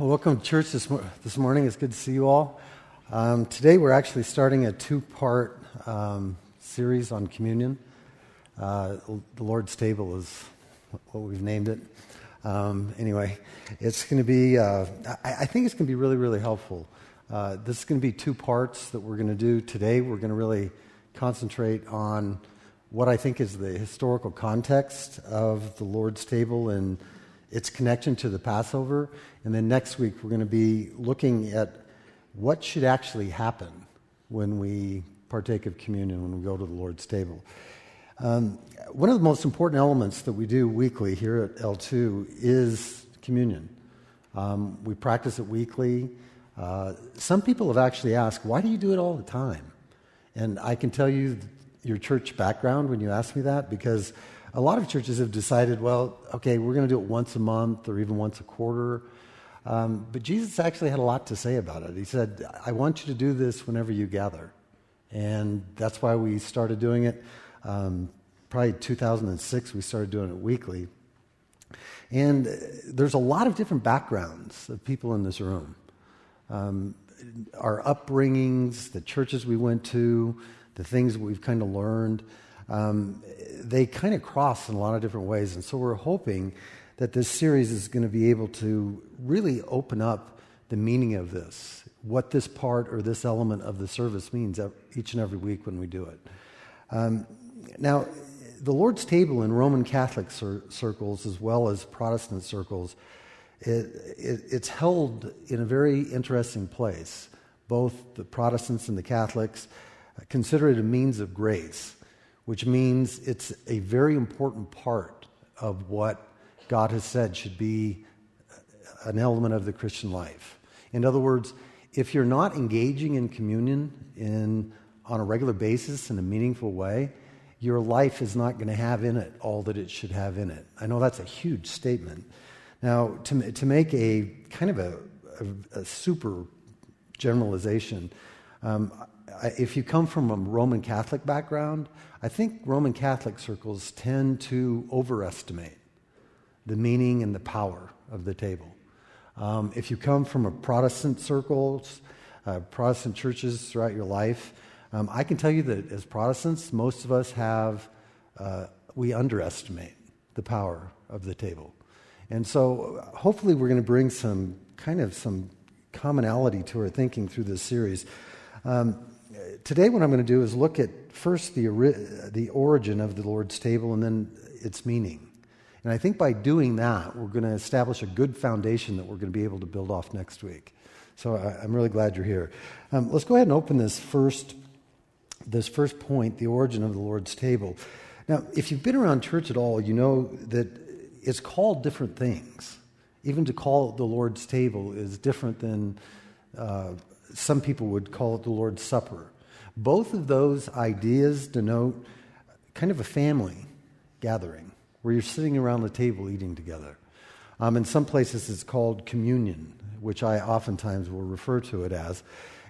Well, welcome to church this morning. It's good to see you all. Today we're actually starting a two-part series on communion. The Lord's Table is what we've named it. Anyway, it's going to be, I think it's going to be really, really helpful. This is going to be two parts that we're going to do today. We're going to really concentrate on what I think is the historical context of the Lord's Table and its connection to the Passover. And then next week, we're going to be looking at what should actually happen when we partake of communion, when we go to the Lord's Table. One of the most important elements that we do weekly here at L2 is communion. We practice it weekly. Some people have actually asked, why do you do it all the time? And I can tell you your church background when you ask me that, because a lot of churches have decided, well, okay, we're going to do it once a month or even once a quarter. But Jesus actually had a lot to say about it. He said, I want you to do this whenever you gather. And that's why we started doing it. Probably 2006, we started doing it weekly. And there's a lot of different backgrounds of people in this room. Our upbringings, the churches we went to, the things we've kind of learned, they kind of cross in a lot of different ways. And so we're hoping that this series is going to be able to really open up the meaning of this, what this part or this element of the service means each and every week when we do it. Now, the Lord's Table in Roman Catholic circles as well as Protestant circles, it's held in a very interesting place. Both the Protestants and the Catholics consider it a means of grace, which means it's a very important part of what God has said should be an element of the Christian life. In other words, if you're not engaging in communion on a regular basis in a meaningful way, your life is not going to have in it all that it should have in it. I know that's a huge statement. Now, to make a kind of a super generalization, if you come from a Roman Catholic background, I think Roman Catholic circles tend to overestimate the meaning and the power of the table. If you come from a Protestant circles, Protestant churches throughout your life, I can tell you that as Protestants, most of us we underestimate the power of the table. And so hopefully we're going to bring some commonality to our thinking through this series. Today what I'm going to do is look at first the origin of the Lord's Table and then its meaning. And I think by doing that, we're going to establish a good foundation that we're going to be able to build off next week. So I'm really glad you're here. Let's go ahead and open this first point, the origin of the Lord's Table. Now, if you've been around church at all, you know that it's called different things. Even to call it the Lord's Table is different than some people would call it the Lord's Supper. Both of those ideas denote kind of a family gathering where you're sitting around the table eating together. In some places it's called communion, which I oftentimes will refer to it as.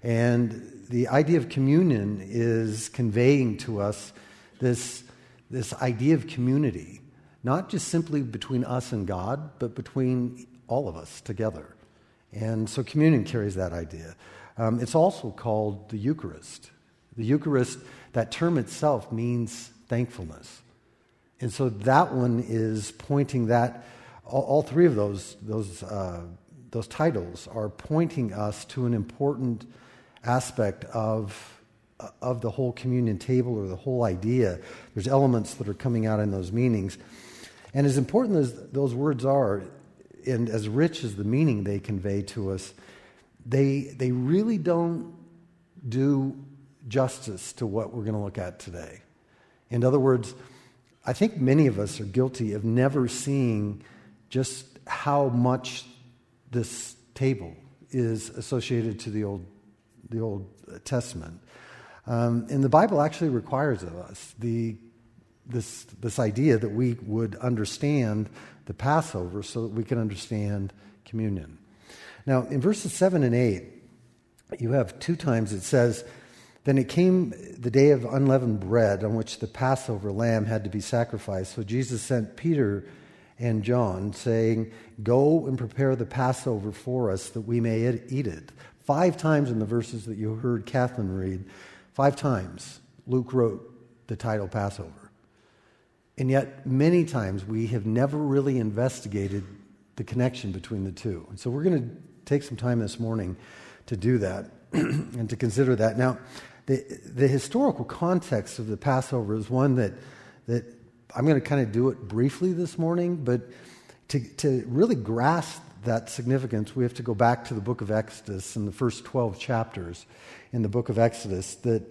And the idea of communion is conveying to us this idea of community, not just simply between us and God, but between all of us together. And so communion carries that idea. It's also called the Eucharist. The Eucharist, that term itself means thankfulness. And so that one is pointing that, all three of those titles are pointing us to an important aspect of the whole communion table or the whole idea. There's elements that are coming out in those meanings. And as important as those words are, and as rich as the meaning they convey to us, they really don't do justice to what we're going to look at today. In other words, I think many of us are guilty of never seeing just how much this table is associated to the Old Testament. And the Bible actually requires of us this idea that we would understand the Passover so that we can understand communion. Now, in verses 7 and 8, you have two times it says, "Then it came the day of unleavened bread on which the Passover lamb had to be sacrificed. So Jesus sent Peter and John, saying, "Go and prepare the Passover for us that we may eat it." 5 times in the verses that you heard Catherine read, 5 times Luke wrote the title Passover. And yet many times we have never really investigated the connection between the two. And so we're going to take some time this morning to do that and to consider that. Now, the historical context of the Passover is one that I'm going to kind of do it briefly this morning, but to really grasp that significance, we have to go back to the book of Exodus and the first 12 chapters in the book of Exodus that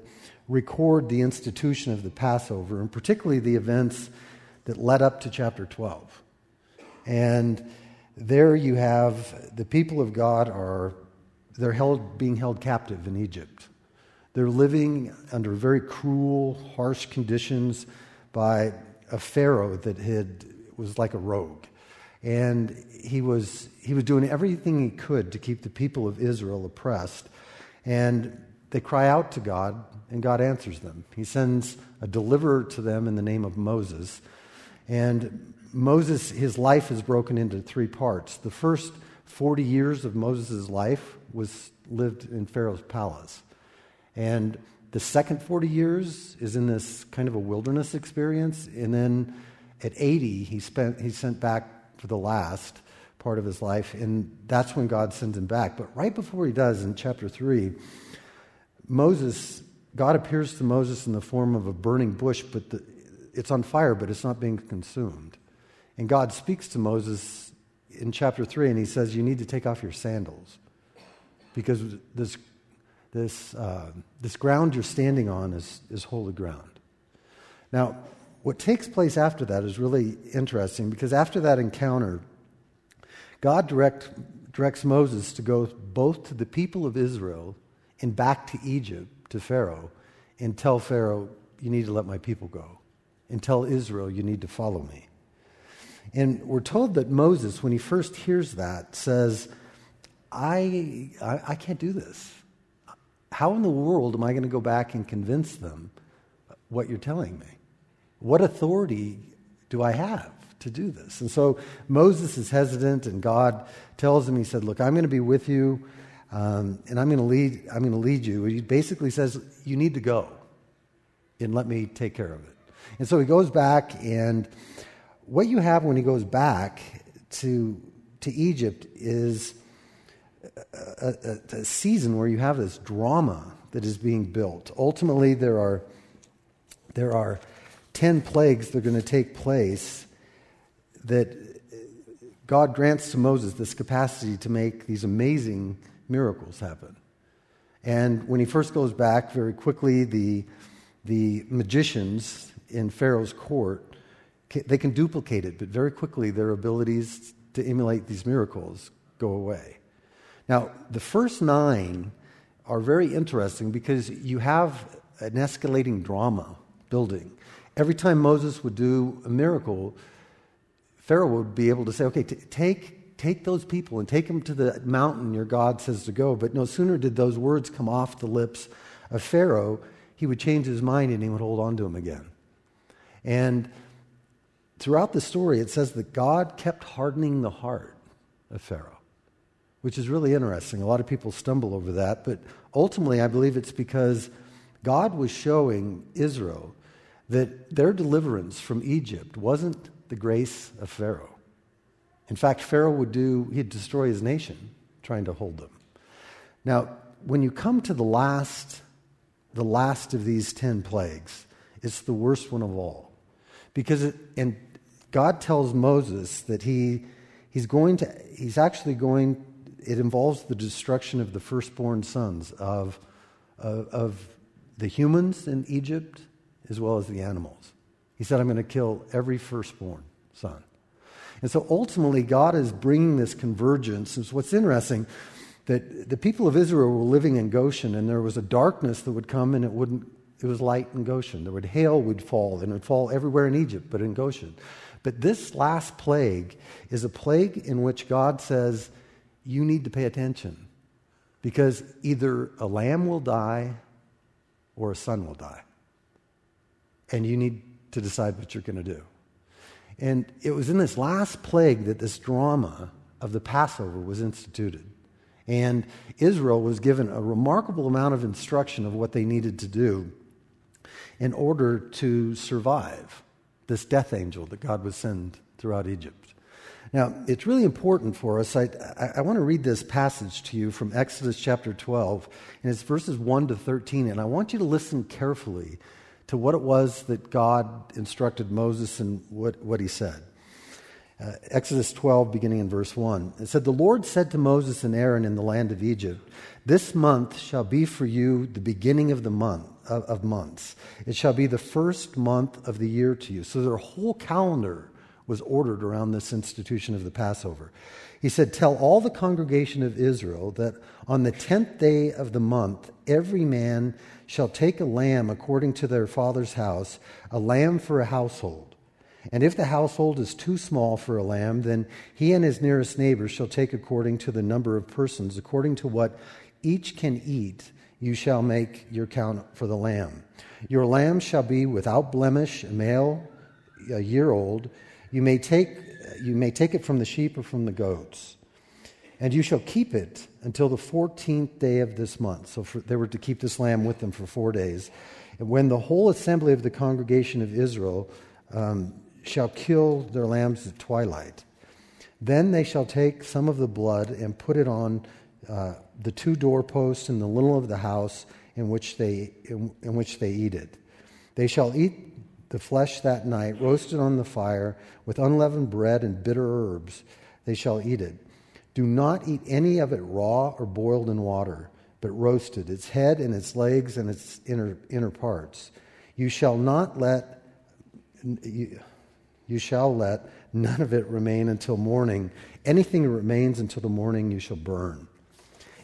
record the institution of the Passover, and particularly the events that led up to chapter 12. And there you have the people of God being held captive in Egypt. They're living under very cruel, harsh conditions by a pharaoh that was like a rogue. And he was doing everything he could to keep the people of Israel oppressed. And they cry out to God, and God answers them. He sends a deliverer to them in the name of Moses. And Moses, his life is broken into 3 parts. The first 40 years of Moses' life was lived in Pharaoh's palace. And the second 40 years is in this kind of a wilderness experience. And then at 80, he's sent back for the last part of his life, and that's when God sends him back. But right before he does, in chapter 3, God appears to Moses in the form of a burning bush, but it's on fire, but it's not being consumed. And God speaks to Moses in chapter 3, and he says, "You need to take off your sandals, because this ground you're standing on is holy ground." Now, what takes place after that is really interesting, because after that encounter, God directs Moses to go both to the people of Israel and back to Egypt, to Pharaoh, and tell Pharaoh, "You need to let my people go," and tell Israel, "You need to follow me." And we're told that Moses, when he first hears that, says, I can't do this. How in the world am I going to go back and convince them what you're telling me? What authority do I have to do this? And so Moses is hesitant, and God tells him, he said, "Look, I'm going to be with you, and I'm going to lead you." He basically says, "You need to go, and let me take care of it." And so he goes back, and what you have when he goes back to Egypt is a season where you have this drama that is being built. Ultimately, there are 10 plagues that are going to take place, that God grants to Moses this capacity to make these amazing miracles happen. And when he first goes back, very quickly the magicians in Pharaoh's court, they can duplicate it, but very quickly their abilities to emulate these miracles go away. Now, the first 9 are very interesting because you have an escalating drama building. Every time Moses would do a miracle, Pharaoh would be able to say, "Okay, take those people and take them to the mountain your God says to go." But no sooner did those words come off the lips of Pharaoh, he would change his mind and he would hold on to them again. And throughout the story, it says that God kept hardening the heart of Pharaoh, which is really interesting. A lot of people stumble over that, but ultimately I believe it's because God was showing Israel that their deliverance from Egypt wasn't the grace of Pharaoh. In fact, Pharaoh he'd destroy his nation trying to hold them. Now, when you come to the last of these 10 plagues, it's the worst one of all. And God tells Moses that it involves the destruction of the firstborn sons of the humans in Egypt, as well as the animals. He said, "I'm going to kill every firstborn son." And so ultimately, God is bringing this convergence. And so what's interesting, that the people of Israel were living in Goshen, and there was a darkness that would come, and it was light in Goshen. Hail would fall, and it would fall everywhere in Egypt, but in Goshen. But this last plague is a plague in which God says, "You need to pay attention, because either a lamb will die or a son will die. And you need to decide what you're going to do." And it was in this last plague that this drama of the Passover was instituted. And Israel was given a remarkable amount of instruction of what they needed to do in order to survive this death angel that God would send throughout Egypt. Now, it's really important for us. I want to read this passage to you from Exodus chapter 12, and it's verses 1 to 13, and I want you to listen carefully to what it was that God instructed Moses and what he said. Exodus 12, beginning in verse 1. It said, "The Lord said to Moses and Aaron in the land of Egypt, 'This month shall be for you the beginning of the month of months. It shall be the first month of the year to you.'" So their whole calendar was ordered around this institution of the Passover. He said, "Tell all the congregation of Israel that on the 10th day of the month, every man shall take a lamb according to their father's house, a lamb for a household. And if the household is too small for a lamb, then he and his nearest neighbor shall take according to the number of persons. According to what each can eat, you shall make your count for the lamb. Your lamb shall be without blemish, a male, a year old. You may take it from the sheep or from the goats. And you shall keep it until the 14th day of this month." So they were to keep this lamb with them for 4 days. "And when the whole assembly of the congregation of Israel shall kill their lambs at twilight, then they shall take some of the blood and put it on the two doorposts in the middle of the house in which they eat it. They shall eat the flesh that night, roasted on the fire, with unleavened bread and bitter herbs. They shall eat it. Do not eat any of it raw or boiled in water, but roasted, its head and its legs and its inner parts. You shall let none of it remain until morning. Anything that remains until the morning you shall burn.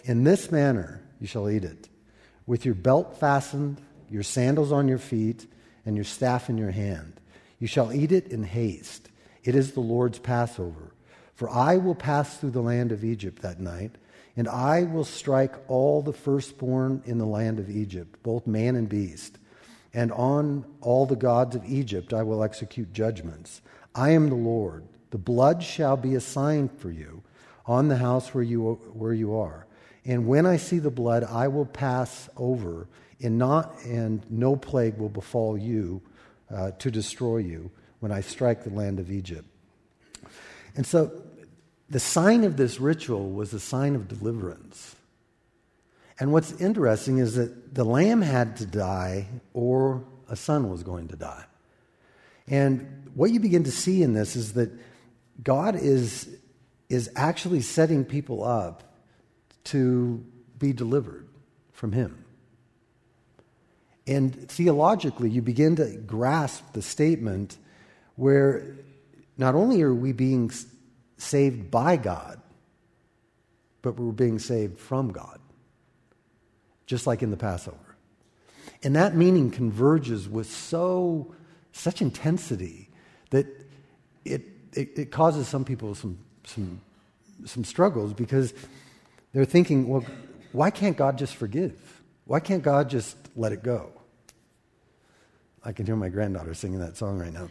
In this manner you shall eat it, with your belt fastened, your sandals on your feet, and your staff in your hand. You shall eat it in haste. It is the Lord's Passover. For I will pass through the land of Egypt that night, and I will strike all the firstborn in the land of Egypt, both man and beast. And on all the gods of Egypt I will execute judgments. I am the Lord. The blood shall be a sign for you on the house where you are. And when I see the blood, I will pass over, and no plague will befall you to destroy you when I strike the land of Egypt." And so the sign of this ritual was a sign of deliverance. And what's interesting is that the lamb had to die or a son was going to die. And what you begin to see in this is that God is actually setting people up to be delivered from him. And theologically, you begin to grasp the statement where not only are we being saved by God, but we're being saved from God, just like in the Passover. And that meaning converges with such intensity that it causes some people some struggles, because they're thinking, well, why can't God just forgive? Why can't God just let it go? I can hear my granddaughter singing that song right now.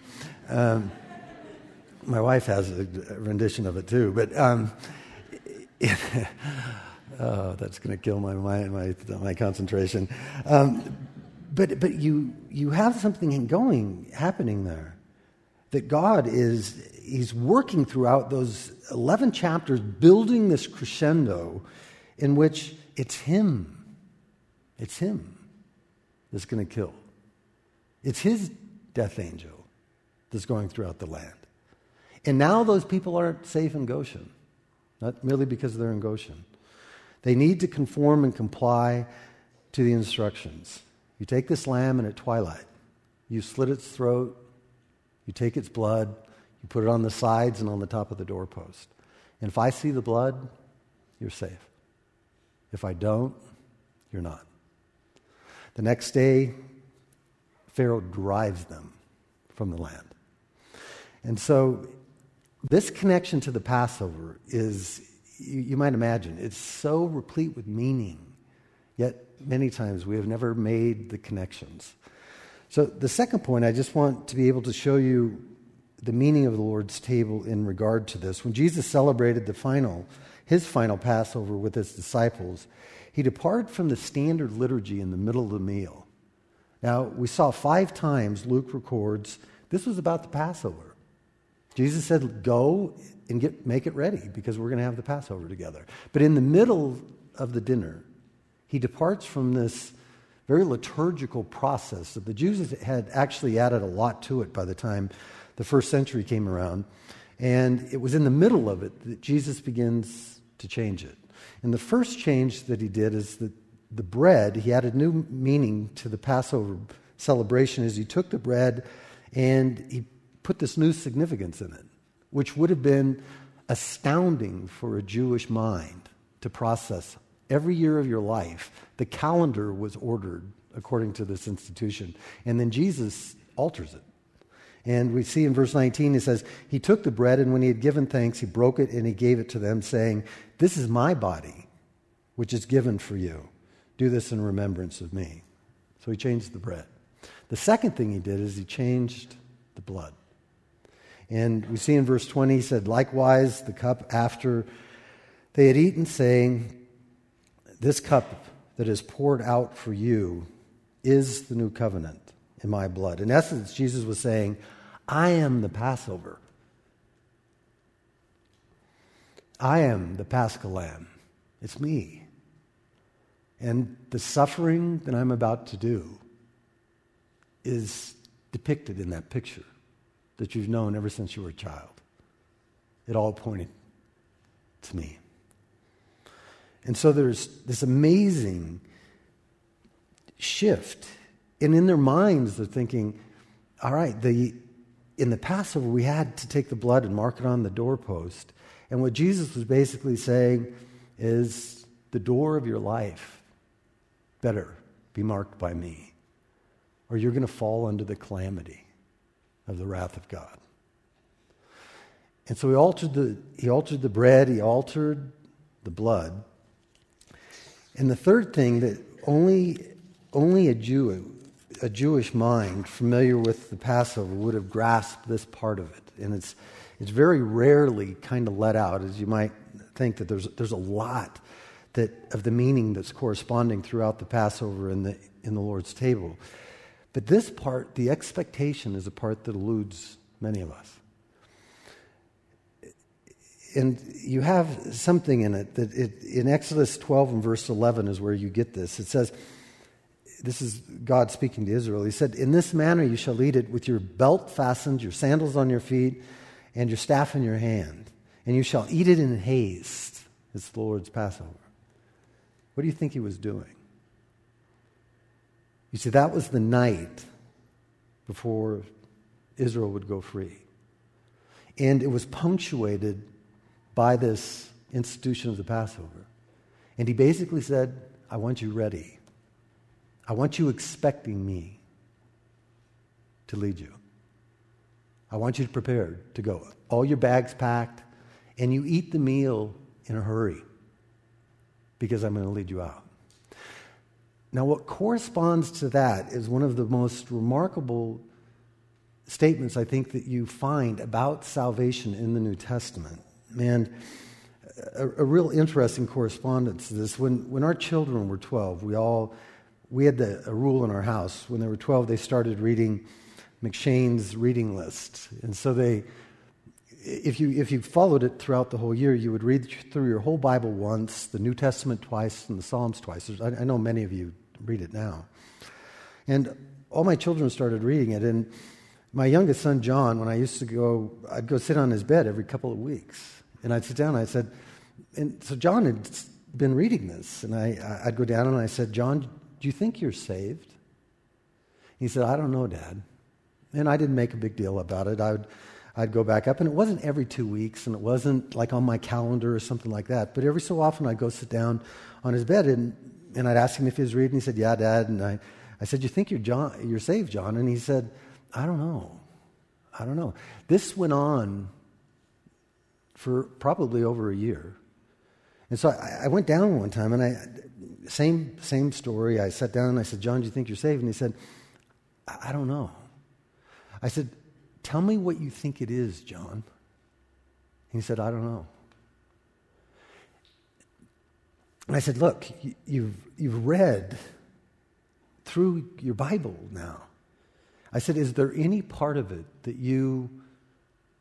My wife has a rendition of it too, but that's going to kill my concentration. But you have something happening there, that God he's working throughout those 11 chapters, building this crescendo, in which it's him. It's him that's going to kill. It's his death angel that's going throughout the land. And now those people aren't safe in Goshen, not merely because they're in Goshen. They need to conform and comply to the instructions. You take this lamb, and at twilight, you slit its throat, you take its blood, you put it on the sides and on the top of the doorpost. And if I see the blood, you're safe. If I don't, you're not. The next day, Pharaoh drives them from the land. And so this connection to the Passover is, you might imagine, it's so replete with meaning, yet many times we have never made the connections. So the second point, I just want to be able to show you the meaning of the Lord's table in regard to this. When Jesus celebrated his final Passover with his disciples, he departed from the standard liturgy in the middle of the meal. Now, we saw 5 times Luke records this was about the Passover. Jesus said, go and make it ready because we're going to have the Passover together. But in the middle of the dinner, he departs from this very liturgical process that the Jews had actually added a lot to it by the time the first century came around. And it was in the middle of it that Jesus begins to change it. And the first change that he did is that the bread, he added new meaning to the Passover celebration as he took the bread and he put this new significance in it, which would have been astounding for a Jewish mind to process. Every year of your life, the calendar was ordered according to this institution. And then Jesus alters it. And we see in verse 19, it says, he took the bread, and when he had given thanks, he broke it, and he gave it to them, saying, this is my body, which is given for you. Do this in remembrance of me. So he changed the bread. The second thing he did is he changed the blood. And we see in verse 20, he said, likewise, the cup after they had eaten, saying, this cup that is poured out for you is the new covenant in my blood. In essence, Jesus was saying, I am the Passover. I am the Paschal Lamb. It's me. And the suffering that I'm about to do is depicted in that picture that you've known ever since you were a child. It all pointed to me. And so there's this amazing shift. And in their minds, they're thinking, all right, in the Passover, we had to take the blood and mark it on the doorpost. And what Jesus was basically saying is, the door of your life better be marked by me, or you're going to fall under the calamity of the wrath of God. And so he altered the bread, he altered the blood. And the third thing that only a Jewish mind familiar with the Passover would have grasped this part of it. And it's very rarely kind of let out, as you might think that there's a lot that of the meaning that's corresponding throughout the Passover in the Lord's table. But this part, the expectation, is a part that eludes many of us. And you have something in it that in Exodus 12 and verse 11 is where you get this. It says, this is God speaking to Israel. He said, in this manner you shall eat it, with your belt fastened, your sandals on your feet, and your staff in your hand. And you shall eat it in haste. It's the Lord's Passover. What do you think he was doing? You see, that was the night before Israel would go free. And it was punctuated by this institution of the Passover. And he basically said, I want you ready. I want you expecting me to lead you. I want you prepared to go. All your bags packed, and you eat the meal in a hurry because I'm going to lead you out. Now, what corresponds to that is one of the most remarkable statements, I think, that you find about salvation in the New Testament. And a real interesting correspondence to this. When our children were 12, we had a rule in our house. When they were 12, they started reading M'Cheyne's reading list. And so if you followed it throughout the whole year, you would read through your whole Bible once, the New Testament twice, and the Psalms twice. I know many of you read it now. And all my children started reading it, and my youngest son, John, when I used to go, I'd go sit on his bed every couple of weeks. And I'd sit down, and I said, and so John had been reading this. And I'd go down, and I said, John, do you think you're saved? He said, I don't know, Dad. And I didn't make a big deal about it. I'd go back up, and it wasn't every 2 weeks, and it wasn't like on my calendar or something like that. But every so often, I'd go sit down on his bed, and I'd ask him if he was reading. He said, yeah, Dad. And I said, you think you're saved, John? And he said, I don't know. This went on for probably over a year. And so I went down one time, and same story. I sat down, and I said, John, do you think you're saved? And he said, I don't know. I said, Tell me what you think it is, John. He said, I don't know. And I said, look, you've read through your Bible now. I said, is there any part of it that you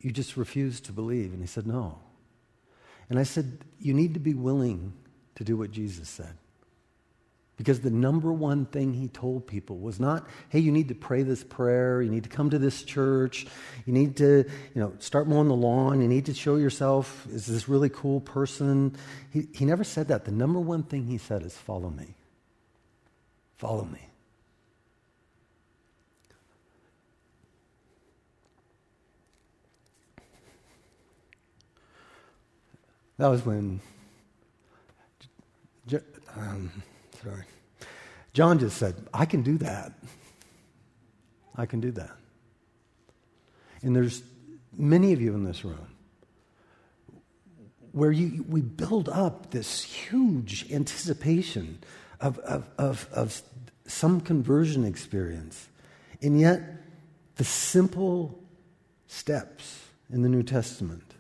just refuse to believe? And he said, no. And I said, you need to be willing to do what Jesus said. Because the number one thing he told people was not, hey, you need to pray this prayer, you need to come to this church, you need to, start mowing the lawn, you need to show yourself as this really cool person. He never said that. The number one thing he said is, follow me. Follow me. That was when John just said, I can do that. I can do that. And there's many of you in this room where we build up this huge anticipation of some conversion experience. And yet, the simple steps in the New Testament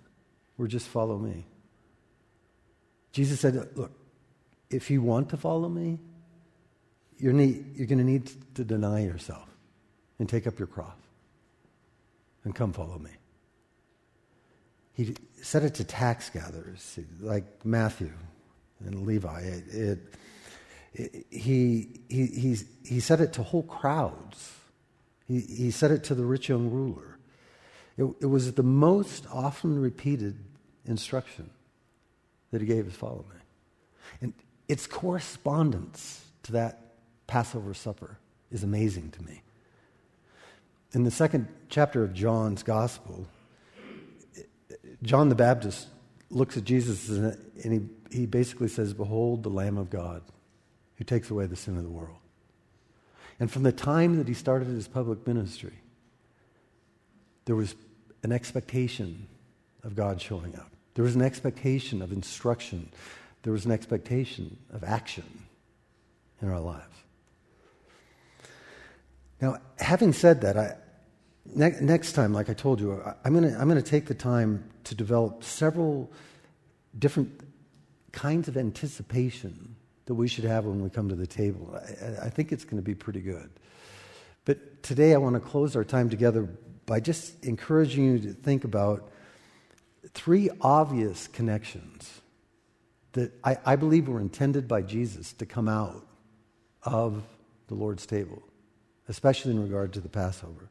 were just follow me. Jesus said, look, if you want to follow me, you're going to need to deny yourself and take up your cross and come follow me. He said it to tax gatherers like Matthew and Levi. He said it to whole crowds. He said it to the rich young ruler. It was the most often repeated instruction that he gave his follow me. And its correspondence to that Passover supper is amazing to me. In the second chapter of John's Gospel, John the Baptist looks at Jesus and he basically says, behold the Lamb of God who takes away the sin of the world. And from the time that he started his public ministry, there was an expectation of God showing up. There was an expectation of instruction. There was an expectation of action in our lives. Now, having said that, next time, like I told you, I'm going to take the time to develop several different kinds of anticipation that we should have when we come to the table. I think it's going to be pretty good. But today I want to close our time together by just encouraging you to think about three obvious connections that I believe were intended by Jesus to come out of the Lord's table, especially in regard to the Passover.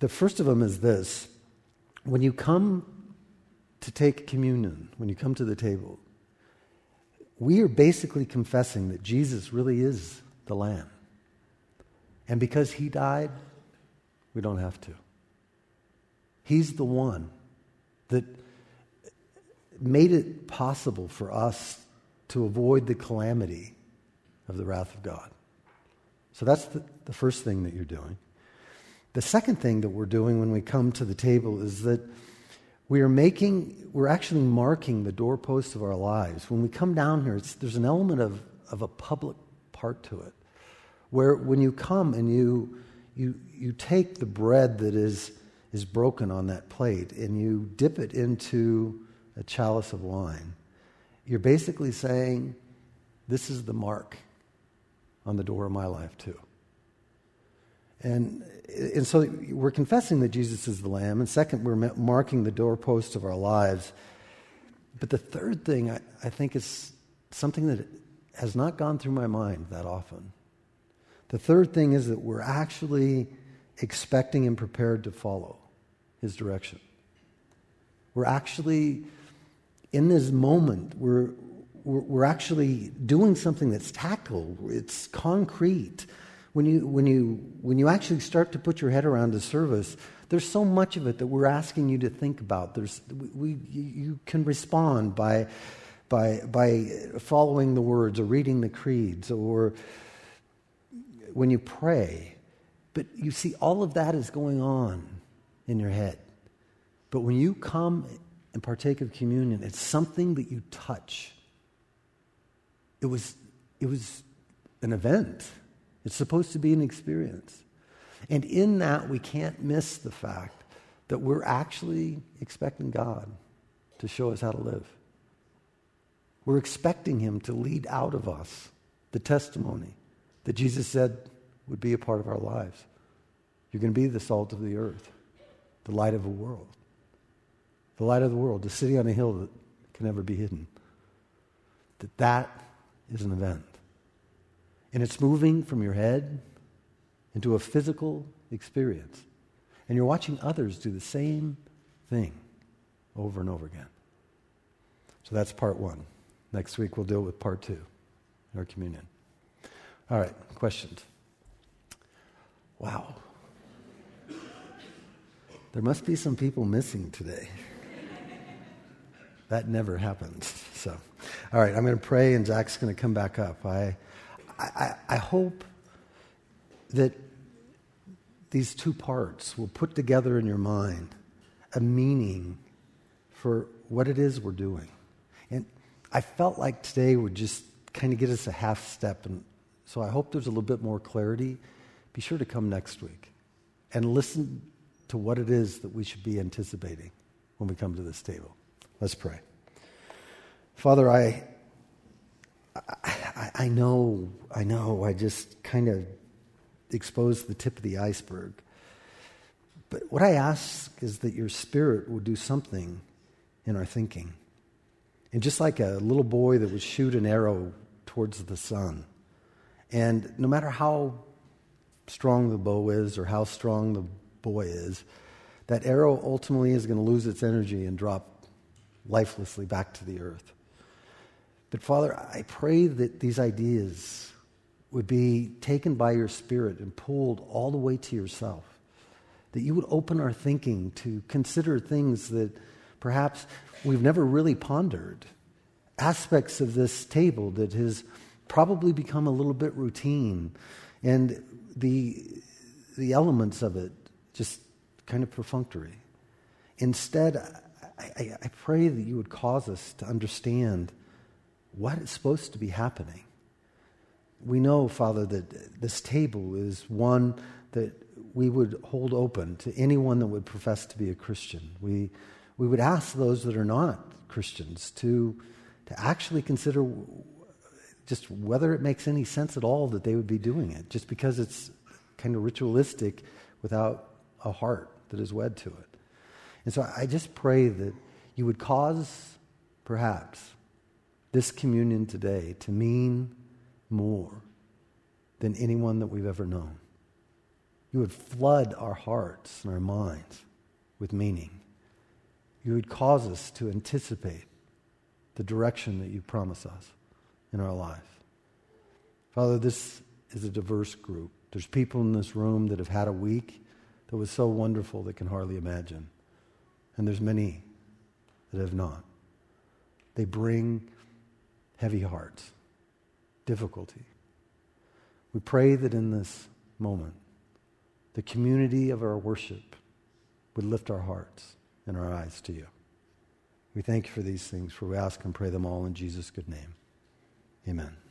The first of them is this. When you come to take communion, when you come to the table, we are basically confessing that Jesus really is the Lamb. And because he died, we don't have to. He's the one that made it possible for us to avoid the calamity of the wrath of God. So that's the first thing that you're doing. The second thing that we're doing when we come to the table is that we're actually marking the doorposts of our lives. When we come down here, there's an element of a public part to it, where when you come and you take the bread that is broken on that plate and you dip it into a chalice of wine, you're basically saying, this is the mark on the door of my life too. And so we're confessing that Jesus is the Lamb, and second, we're marking the doorposts of our lives. But the third thing, I think, is something that has not gone through my mind that often. The third thing is that we're actually expecting and prepared to follow his direction. We're actually, in this moment, we're actually doing something that's tactile, it's concrete. When you actually start to put your head around the service, there's so much of it that we're asking you to think about. You can respond by following the words or reading the creeds or when you pray. But you see, all of that is going on in your head. But when you come and partake of communion, it's something that you touch. It was an event. It's supposed to be an experience. And in that, we can't miss the fact that we're actually expecting God to show us how to live. We're expecting him to lead out of us the testimony that Jesus said would be a part of our lives. You're going to be the salt of the earth, the light of the world. The light of the world, the city on a hill that can never be hidden. That is an event. And it's moving from your head into a physical experience. And you're watching others do the same thing over and over again. So that's part one. Next week we'll deal with part two in our communion. All right, questions? Wow. There must be some people missing today. That never happens. So, all right, I'm going to pray and Zach's going to come back up. I hope that these two parts will put together in your mind a meaning for what it is we're doing. And I felt like today would just kind of get us a half step. And so I hope there's a little bit more clarity. Be sure to come next week and listen to what it is that we should be anticipating when we come to this table. Let's pray. Father, I know, I just kind of exposed the tip of the iceberg. But what I ask is that your Spirit will do something in our thinking. And just like a little boy that would shoot an arrow towards the sun, and no matter how strong the bow is or how strong the boy is, that arrow ultimately is going to lose its energy and drop lifelessly back to the earth. But Father, I pray that these ideas would be taken by your Spirit and pulled all the way to yourself, that you would open our thinking to consider things that perhaps we've never really pondered, aspects of this table that has probably become a little bit routine, and the elements of it just kind of perfunctory. Instead, I pray that you would cause us to understand what is supposed to be happening. We know, Father, that this table is one that we would hold open to anyone that would profess to be a Christian. We would ask those that are not Christians to actually consider just whether it makes any sense at all that they would be doing it, just because it's kind of ritualistic without a heart that is wed to it. And so I just pray that you would cause, perhaps, this communion today to mean more than anyone that we've ever known. You would flood our hearts and our minds with meaning. You would cause us to anticipate the direction that you promise us in our life. Father, this is a diverse group. There's people in this room that have had a week that was so wonderful they can hardly imagine. And there's many that have not. They bring heavy hearts, difficulty. We pray that in this moment, the community of our worship would lift our hearts and our eyes to you. We thank you for these things, for we ask and pray them all in Jesus' good name. Amen.